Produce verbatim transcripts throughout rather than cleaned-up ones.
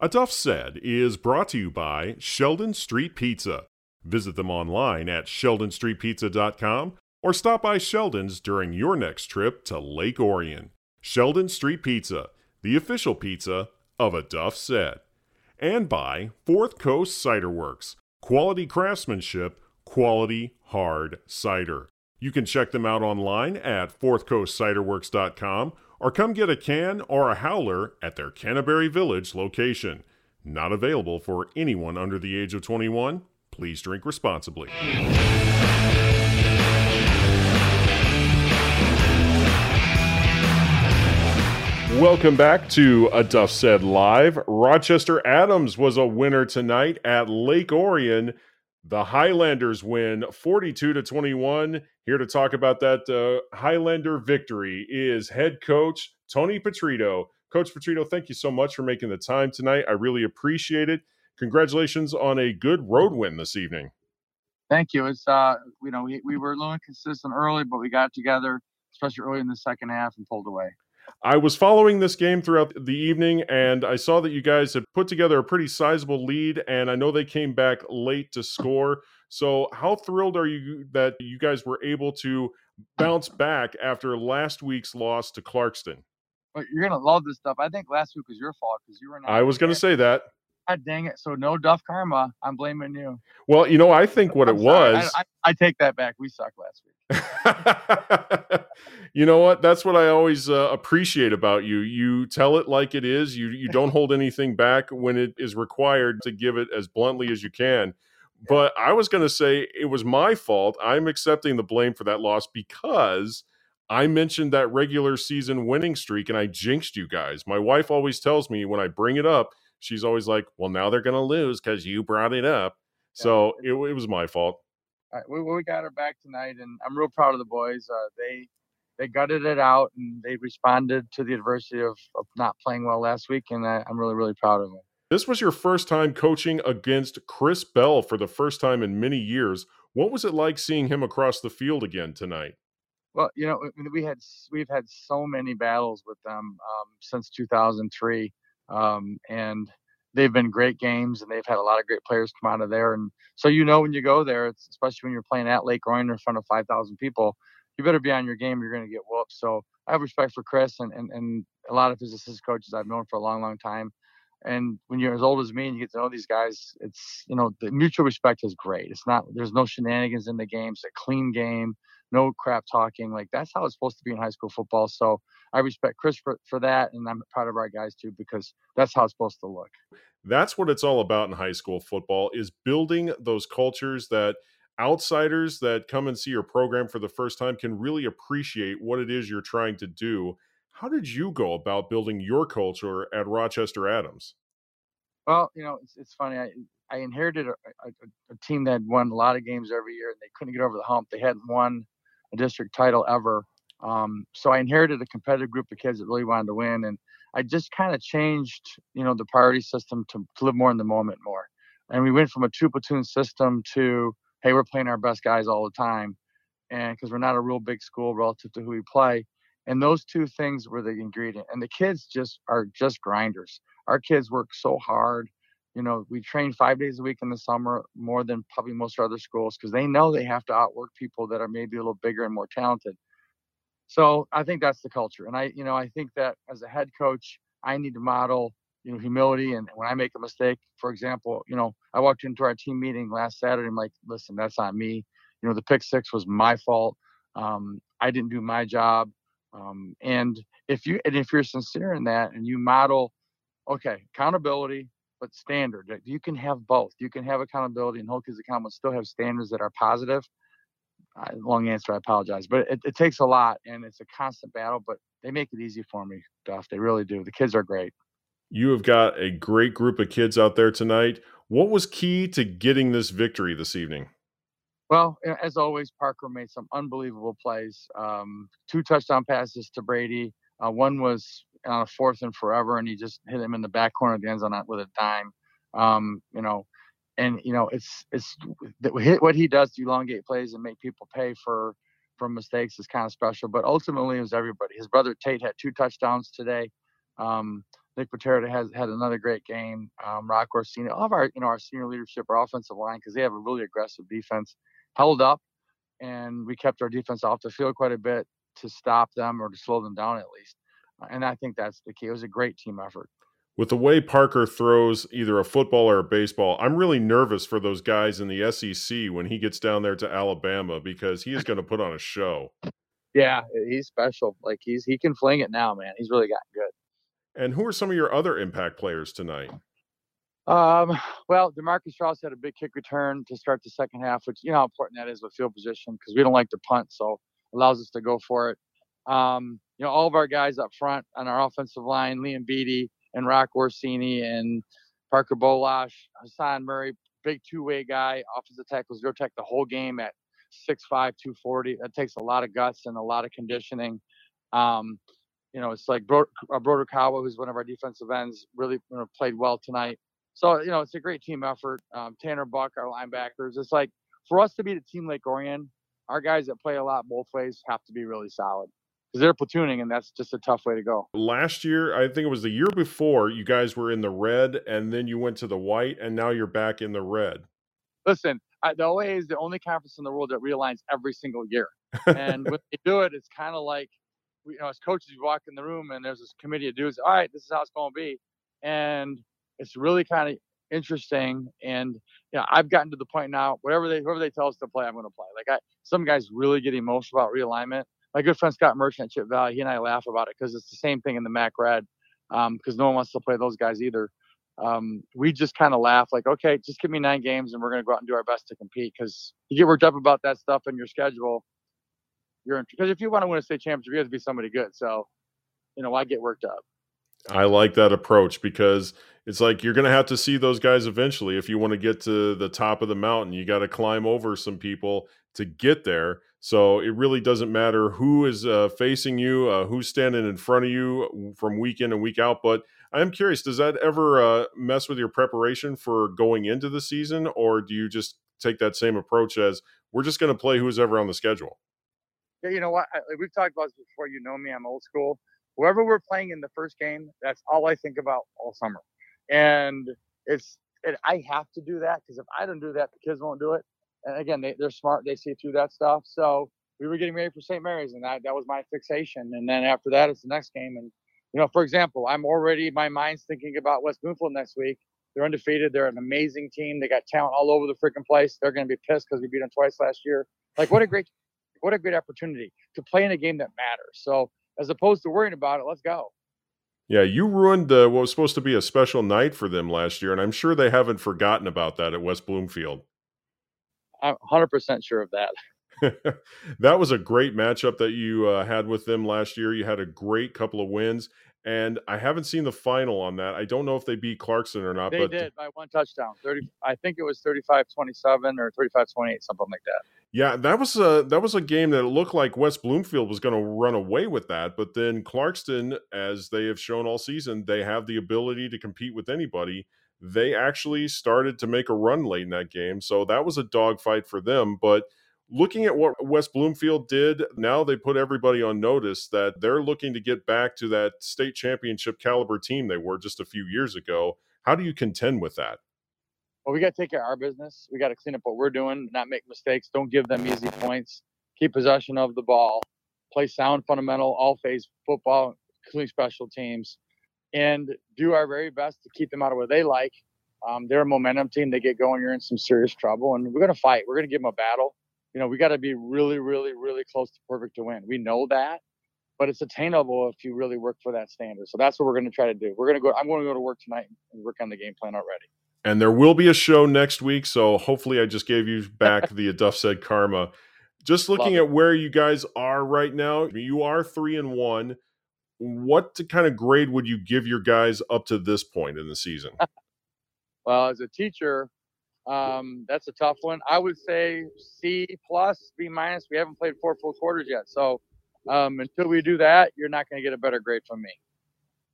A Duff Said is brought to you by Sheldon Street Pizza. Visit them online at sheldon street pizza dot com or stop by Sheldon's during your next trip to Lake Orion. Sheldon Street Pizza, the official pizza of A Duff Said. And by Fourth Coast Ciderworks, quality craftsmanship, quality hard cider. You can check them out online at fourth coast ciderworks dot com or come get a can or a howler at their Canterbury Village location. Not available for anyone under the age of twenty-one. Please drink responsibly. Welcome back to A Duff Said Live. Rochester Adams was a winner tonight at Lake Orion. The Highlanders win forty-two to twenty-one. Here to talk about that uh, Highlander victory is head coach Tony Patritto. Coach Patritto, thank you so much for making the time tonight. I really appreciate it. Congratulations on a good road win this evening. Thank you. It's uh, you know, we, we were a little inconsistent early, but we got together, especially early in the second half, and pulled away. I was following this game throughout the evening, and I saw that you guys had put together a pretty sizable lead, and I know they came back late to score. So how thrilled are you that you guys were able to bounce back after last week's loss to Clarkston? But you're going to love this stuff. I think last week was your fault because you were not. I was going to say that. God dang it. So no Duff karma. I'm blaming you. Well, you know, I think what I'm it sorry. was. I, I, I take that back. We sucked last week. You know what? That's what I always uh, appreciate about you. You tell it like it is. You you don't hold anything back when it is required to give it as bluntly as you can. But I was going to say it was my fault. I'm accepting the blame for that loss because I mentioned that regular season winning streak and I jinxed you guys. My wife always tells me when I bring it up, she's always like, well, now they're going to lose because you brought it up. Yeah. So it, it was my fault. All right, we, we got her back tonight, and I'm real proud of the boys. Uh, they they gutted it out, and they responded to the adversity of, of not playing well last week, and I, I'm really, really proud of them. This was your first time coaching against Chris Bell for the first time in many years. What was it like seeing him across the field again tonight? Well, you know, we had, we've had so many battles with them um, since two thousand three. Um, and they've been great games, and they've had a lot of great players come out of there. And so, you know, when you go there, it's, especially when you're playing at Lake Reiner in front of five thousand people, you better be on your game. You're going to get whooped. So I have respect for Chris and, and, and a lot of his assistant coaches I've known for a long, long time. And when you're as old as me and you get to know these guys, it's, you know, the mutual respect is great. It's not, there's no shenanigans in the game. It's a clean game, no crap talking. Like, that's how it's supposed to be in high school football. So I respect Chris for, for that. And I'm proud of our guys too, because that's how it's supposed to look. That's what it's all about in high school football, is building those cultures that outsiders that come and see your program for the first time can really appreciate what it is you're trying to do. How did you go about building your culture at Rochester Adams? Well, you know, it's, it's funny. I, I inherited a, a, a team that had won a lot of games every year, and they couldn't get over the hump. They hadn't won a district title ever. Um, so I inherited a competitive group of kids that really wanted to win. And I just kind of changed, you know, the priority system to, to live more in the moment more. And we went from a two platoon system to, hey, we're playing our best guys all the time. And because we're not a real big school relative to who we play. And those two things were the ingredient. And the kids just are just grinders. Our kids work so hard. You know, we train five days a week in the summer, more than probably most other schools, because they know they have to outwork people that are maybe a little bigger and more talented. So I think that's the culture. And I, you know, I think that as a head coach, I need to model, you know, humility. And when I make a mistake, for example, you know, I walked into our team meeting last Saturday. I'm like, listen, that's not me. You know, the pick six was my fault. Um, I didn't do my job. Um, and if you, and if you're sincere in that and you model, okay, accountability, but standard, you can have both. You can have accountability and hold kids accountable, still have standards that are positive. Uh, long answer. I apologize, but it, it takes a lot and it's a constant battle, but they make it easy for me, Duff. They really do. The kids are great. You have got a great group of kids out there tonight. What was key to getting this victory this evening? Well, as always, Parker made some unbelievable plays. Um, two touchdown passes to Brady. Uh, one was on a fourth and forever, and he just hit him in the back corner of the end zone with a dime. Um, you know, and you know, it's it's what he does to elongate plays and make people pay for for mistakes is kind of special. But ultimately, it was everybody. His brother Tate had two touchdowns today. Um, Nick Patera has had another great game. Um, Rock Orsini, all of our, you know, our senior leadership, our offensive line, because they have a really aggressive defense, held up, and we kept our defense off the field quite a bit to stop them or to slow them down at least. And I think that's the key. It was a great team effort. With the way Parker throws either a football or a baseball, I'm really nervous for those guys in the S E C when he gets down there to Alabama, because he is going to put on a show. Yeah, he's special. Like he's he can fling it now, man. He's really gotten good. And who are some of your other impact players tonight? Um, well, DeMarcus Strauss had a big kick return to start the second half, which you know how important that is with field position, because we don't like to punt, so allows us to go for it. Um, you know, all of our guys up front on our offensive line, Liam Beattie and Rock Orsini and Parker Bolasch, Hassan Murray, big two-way guy, offensive tackles, zero tech the whole game at six five, two forty. That takes a lot of guts and a lot of conditioning. Um, you know, it's like Bro- Broderkawa, who's one of our defensive ends, really you know, played well tonight. So, you know, it's a great team effort. Um, Tanner Buck, our linebackers. It's like for us to beat a team Lake Orion, our guys that play a lot both ways have to be really solid, because they're platooning, and that's just a tough way to go. Last year, I think it was the year before, you guys were in the red, and then you went to the white, and now you're back in the red. Listen, I, the O A A is the only conference in the world that realigns every single year. And when they do it, it's kind of like, you know, as coaches, you walk in the room, and there's this committee of dudes, all right, this is how it's going to be. And it's really kind of interesting. And, you know, I've gotten to the point now, whatever they, whoever they tell us to play, I'm going to play. Like, I, some guys really get emotional about realignment. My good friend Scott Merchant at Chip Valley, he and I laugh about it because it's the same thing in the Mac Red, because um, no one wants to play those guys either. Um, we just kind of laugh like, okay, just give me nine games and we're going to go out and do our best to compete, because you get worked up about that stuff in your schedule. You're in, because if you want to win a state championship, you have to be somebody good. So, you know, why get worked up? I like that approach, because it's like you're going to have to see those guys eventually. If you want to get to the top of the mountain, you got to climb over some people to get there. So it really doesn't matter who is uh, facing you, uh, who's standing in front of you from week in and week out. But I'm curious, does that ever uh, mess with your preparation for going into the season? Or do you just take that same approach as we're just going to play who's ever on the schedule? Yeah, you know what? I, we've talked about this before. You know me, I'm old school. Whoever we're playing in the first game, that's all I think about all summer. And it's it, I have to do that, because if I don't do that, the kids won't do it. And again, they, they're smart. They see through that stuff. So we were getting ready for Saint Mary's, and that, that was my fixation. And then after that, it's the next game. And, you know, for example, I'm already – my mind's thinking about West Bloomfield next week. They're undefeated. They're an amazing team. They got talent all over the freaking place. They're going to be pissed because we beat them twice last year. Like, what a great what a great opportunity to play in a game that matters. So as opposed to worrying about it, let's go. Yeah, you ruined uh, what was supposed to be a special night for them last year, and I'm sure they haven't forgotten about that at West Bloomfield. I'm one hundred percent sure of that. That was a great matchup that you uh, had with them last year. You had a great couple of wins, and I haven't seen the final on that. I don't know if they beat Clarkston or not. They but did by one touchdown. thirty, I think it was thirty-five twenty-seven or thirty-five twenty-eight, something like that. Yeah, that was a that was a game that it looked like West Bloomfield was going to run away with that, but then Clarkston, as they have shown all season, they have the ability to compete with anybody. They actually started to make a run late in that game, so that was a dogfight for them. But looking at what West Bloomfield did, now they put everybody on notice that they're looking to get back to that state championship caliber team they were just a few years ago. How do you contend with that? Well, we got to take care of our business. We got to clean up what we're doing, not make mistakes. Don't give them easy points. Keep possession of the ball. Play sound, fundamental, all-phase football, including special teams, and do our very best to keep them out of what they like. Um, they're a momentum team. They get going, you're in some serious trouble, and we're going to fight. We're going to give them a battle. You know, we got to be really, really, really close to perfect to win. We know that, but it's attainable if you really work for that standard. So that's what we're going to try to do. We're going to go. I'm going to go to work tonight and work on the game plan already. And there will be a show next week, so hopefully I just gave you back the A Duff Said karma. Just looking at where you guys are right now, you are three and one. What kind of grade would you give your guys up to this point in the season? Well, as a teacher, um, that's a tough one. I would say C plus, B minus. We haven't played four full quarters yet, so um, until we do that, you're not going to get a better grade from me.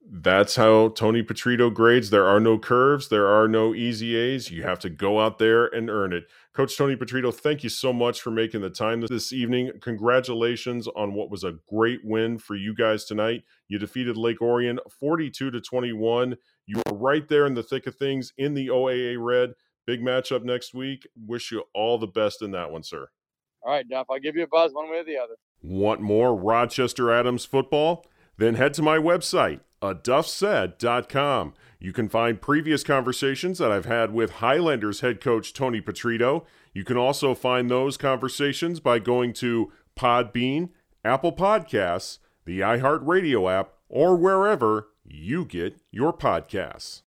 That's how Tony Patritto grades. There are no curves. There are no easy A's. You have to go out there and earn it. Coach Tony Patritto, thank you so much for making the time this evening. Congratulations on what was a great win for you guys tonight. You defeated Lake Orion forty-two to twenty-one. You were right there in the thick of things in the O A A Red. Big matchup next week. Wish you all the best in that one, sir. All right, Duff. I'll give you a buzz one way or the other. Want more Rochester Adams football? Then head to my website, a duff said dot com. You can find previous conversations that I've had with Highlanders head coach Tony Patritto. You can also find those conversations by going to Podbean, Apple Podcasts, the iHeartRadio app, or wherever you get your podcasts.